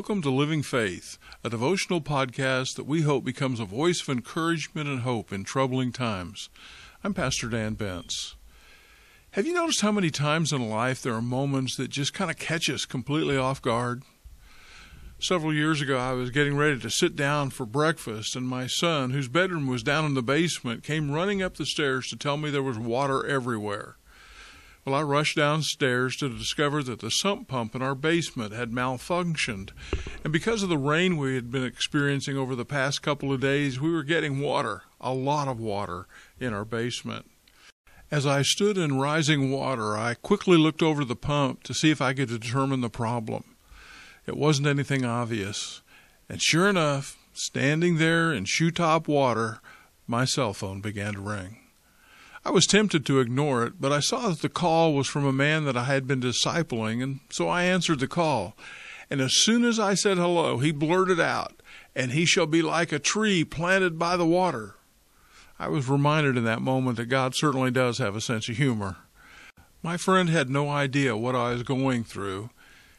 Welcome to Living Faith, a devotional podcast that we hope becomes a voice of encouragement and hope in troubling times. I'm Pastor Dan Bentz. Have you noticed how many times in life there are moments that just kind of catch us completely off guard? Several years ago, I was getting ready to sit down for breakfast, and my son, whose bedroom was down in the basement, came running up the stairs to tell me there was water everywhere. Well, I rushed downstairs to discover that the sump pump in our basement had malfunctioned, and because of the rain we had been experiencing over the past couple of days, we were getting water, a lot of water, in our basement. As I stood in rising water, I quickly looked over the pump to see if I could determine the problem. It wasn't anything obvious, and sure enough, standing there in shoe-top water, my cell phone began to ring. I was tempted to ignore it, but I saw that the call was from a man that I had been discipling, and so I answered the call. And as soon as I said hello, he blurted out, "And he shall be like a tree planted by the water." I was reminded in that moment that God certainly does have a sense of humor. My friend had no idea what I was going through.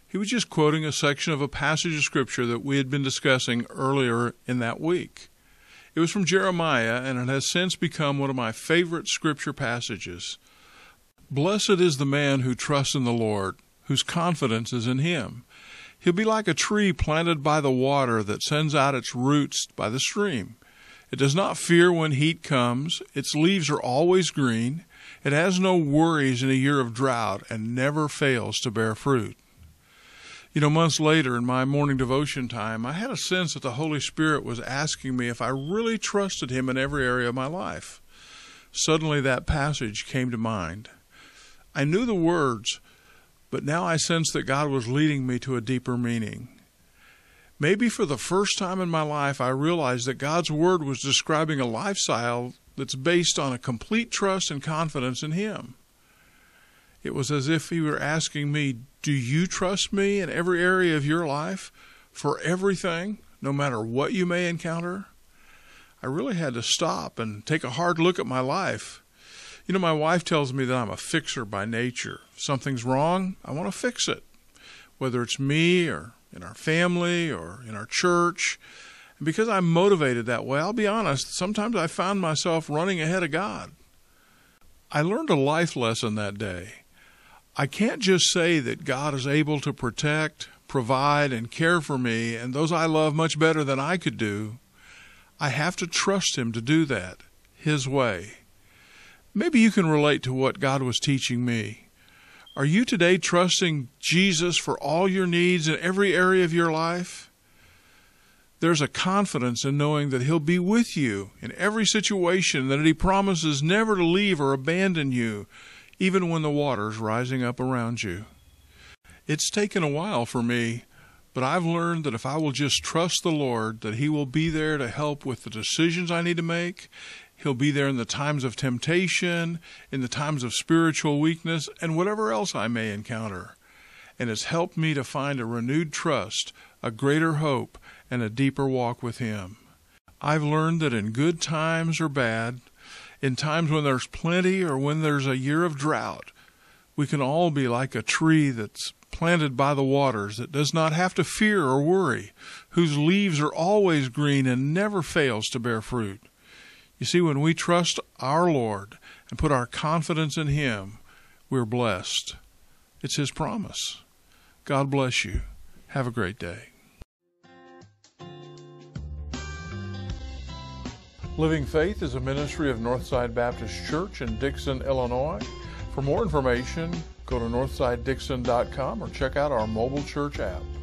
He was just quoting a section of a passage of Scripture that we had been discussing earlier in that week. It was from Jeremiah, and it has since become one of my favorite Scripture passages. "Blessed is the man who trusts in the Lord, whose confidence is in Him. He'll be like a tree planted by the water that sends out its roots by the stream. It does not fear when heat comes. Its leaves are always green. It has no worries in a year of drought and never fails to bear fruit." You know, months later in my morning devotion time, I had a sense that the Holy Spirit was asking me if I really trusted Him in every area of my life. Suddenly that passage came to mind. I knew the words, but now I sensed that God was leading me to a deeper meaning. Maybe for the first time in my life, I realized that God's Word was describing a lifestyle that's based on a complete trust and confidence in Him. It was as if He were asking me, "Do you trust me in every area of your life, for everything, no matter what you may encounter?" I really had to stop and take a hard look at my life. You know, my wife tells me that I'm a fixer by nature. If something's wrong, I want to fix it, whether it's me or in our family or in our church. And because I'm motivated that way, I'll be honest, sometimes I found myself running ahead of God. I learned a life lesson that day. I can't just say that God is able to protect, provide, and care for me and those I love much better than I could do. I have to trust Him to do that, His way. Maybe you can relate to what God was teaching me. Are you today trusting Jesus for all your needs in every area of your life? There's a confidence in knowing that He'll be with you in every situation, that He promises never to leave or abandon you, even when the water's rising up around you. It's taken a while for me, but I've learned that if I will just trust the Lord, that He will be there to help with the decisions I need to make. He'll be there in the times of temptation, in the times of spiritual weakness, and whatever else I may encounter. And it's helped me to find a renewed trust, a greater hope, and a deeper walk with Him. I've learned that in good times or bad, in times when there's plenty or when there's a year of drought, we can all be like a tree that's planted by the waters that does not have to fear or worry, whose leaves are always green and never fails to bear fruit. You see, when we trust our Lord and put our confidence in Him, we're blessed. It's His promise. God bless you. Have a great day. Living Faith is a ministry of Northside Baptist Church in Dixon, Illinois. For more information, go to northsidedixon.com or check out our mobile church app.